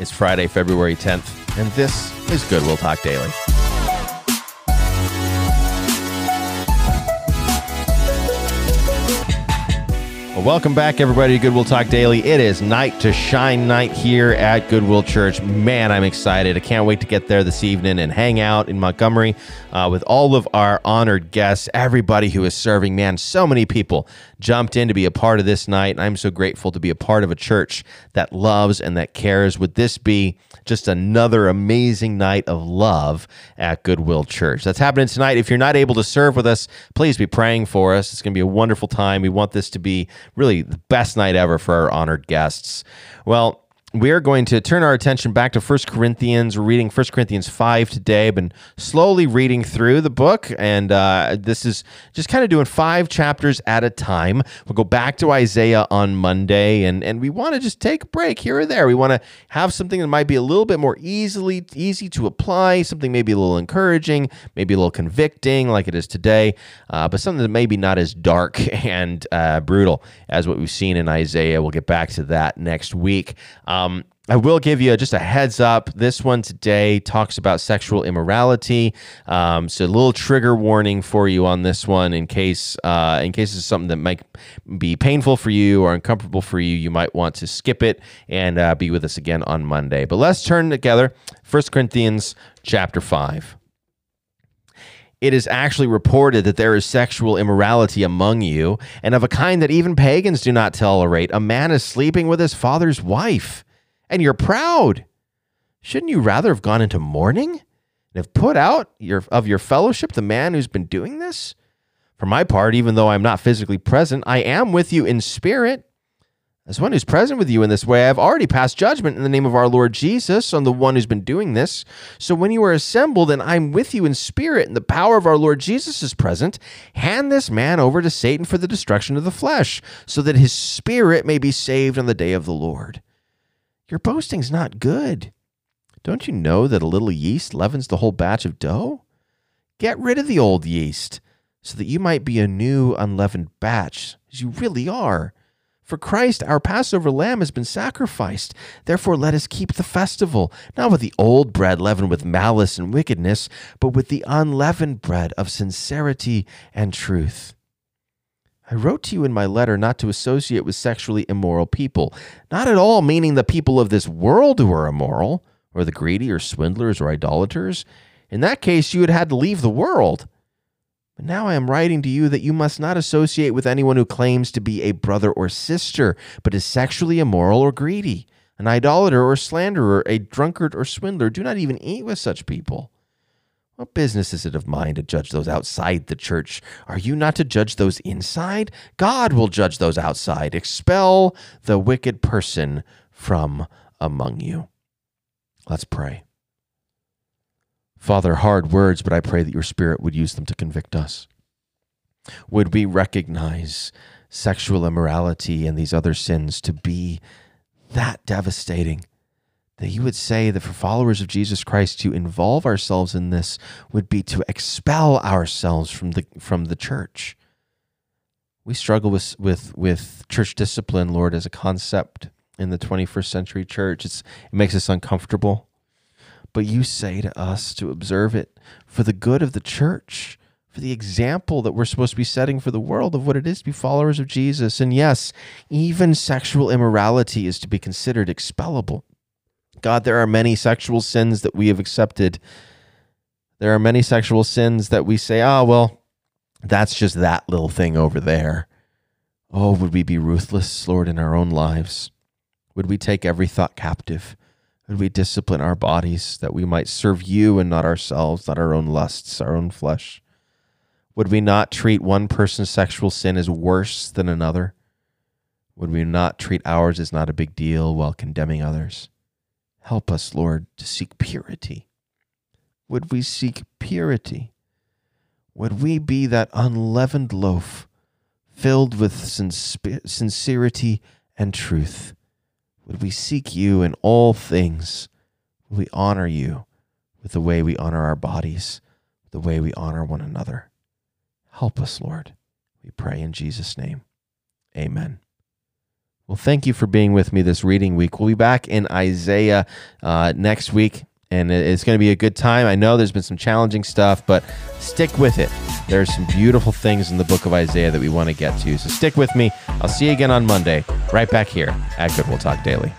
It's Friday, February 10th, and this is Goodwill Talk Daily. Well, welcome back, everybody, to Goodwill Talk Daily. It is night to shine night here at Goodwill Church. Man, I'm excited. I can't wait to get there this evening and hang out in Montgomery with all of our honored guests, everybody who is serving. Man, so many people jumped in to be a part of this night, and I'm so grateful to be a part of a church that loves and that cares. Would this be just another amazing night of love at Goodwill Church? That's happening tonight. If you're not able to serve with us, please be praying for us. It's going to be a wonderful time. We want this to be really the best night ever for our honored guests. Well, we're going to turn our attention back to 1 Corinthians. We're reading 1 Corinthians 5 today. I've been slowly reading through the book, and this is just kind of doing 5 chapters at a time. We'll go back to Isaiah on Monday, and we want to just take a break here or there. We want to have something that might be a little bit more easy to apply, something maybe a little encouraging, maybe a little convicting like it is today, but something that maybe not as dark and brutal as what we've seen in Isaiah. We'll get back to that next week. I will give you just a heads up. This one today talks about sexual immorality, so a little trigger warning for you on this one in case it's something that might be painful for you or uncomfortable for you. You might want to skip it and be with us again on Monday. But let's turn together 1 Corinthians chapter 5. It is actually reported that there is sexual immorality among you, and of a kind that even pagans do not tolerate. A man is sleeping with his father's wife, and you're proud. Shouldn't you rather have gone into mourning and have put out of your fellowship the man who's been doing this? For my part, even though I'm not physically present, I am with you in spirit. As one who's present with you in this way, I have already passed judgment in the name of our Lord Jesus on the one who's been doing this. So when you are assembled and I'm with you in spirit and the power of our Lord Jesus is present, hand this man over to Satan for the destruction of the flesh, so that his spirit may be saved on the day of the Lord. Your boasting's not good. Don't you know that a little yeast leavens the whole batch of dough? Get rid of the old yeast, so that you might be a new unleavened batch, as you really are. For Christ, our Passover lamb, has been sacrificed. Therefore, let us keep the festival, not with the old bread leavened with malice and wickedness, but with the unleavened bread of sincerity and truth. I wrote to you in my letter not to associate with sexually immoral people, not at all meaning the people of this world who are immoral, or the greedy, or swindlers, or idolaters. In that case, you had to leave the world. Now I am writing to you that you must not associate with anyone who claims to be a brother or sister, but is sexually immoral or greedy, an idolater or slanderer, a drunkard or swindler. Do not even eat with such people. What business is it of mine to judge those outside the church? Are you not to judge those inside? God will judge those outside. Expel the wicked person from among you. Let's pray. Father, hard words, but I pray that your Spirit would use them to convict us. Would we recognize sexual immorality and these other sins to be that devastating, that you would say that for followers of Jesus Christ to involve ourselves in this would be to expel ourselves from the church. We struggle with church discipline, Lord, as a concept in the 21st century church. It makes us uncomfortable. But you say to us to observe it for the good of the church, for the example that we're supposed to be setting for the world of what it is to be followers of Jesus. And yes, even sexual immorality is to be considered expellable. God, there are many sexual sins that we have accepted. There are many sexual sins that we say, well, that's just that little thing over there. Oh, would we be ruthless, Lord, in our own lives? Would we take every thought captive? Would we discipline our bodies that we might serve you and not ourselves, not our own lusts, our own flesh? Would we not treat one person's sexual sin as worse than another? Would we not treat ours as not a big deal while condemning others? Help us, Lord, to seek purity. Would we seek purity? Would we be that unleavened loaf filled with sincerity and truth? Would we seek you in all things? Would we honor you with the way we honor our bodies, the way we honor one another? Help us, Lord. We pray in Jesus' name. Amen. Well, thank you for being with me this reading week. We'll be back in Isaiah next week, and it's going to be a good time. I know there's been some challenging stuff, but stick with it. There are some beautiful things in the book of Isaiah that we want to get to, so stick with me. I'll see you again on Monday, right back here at Goodwill Talk Daily.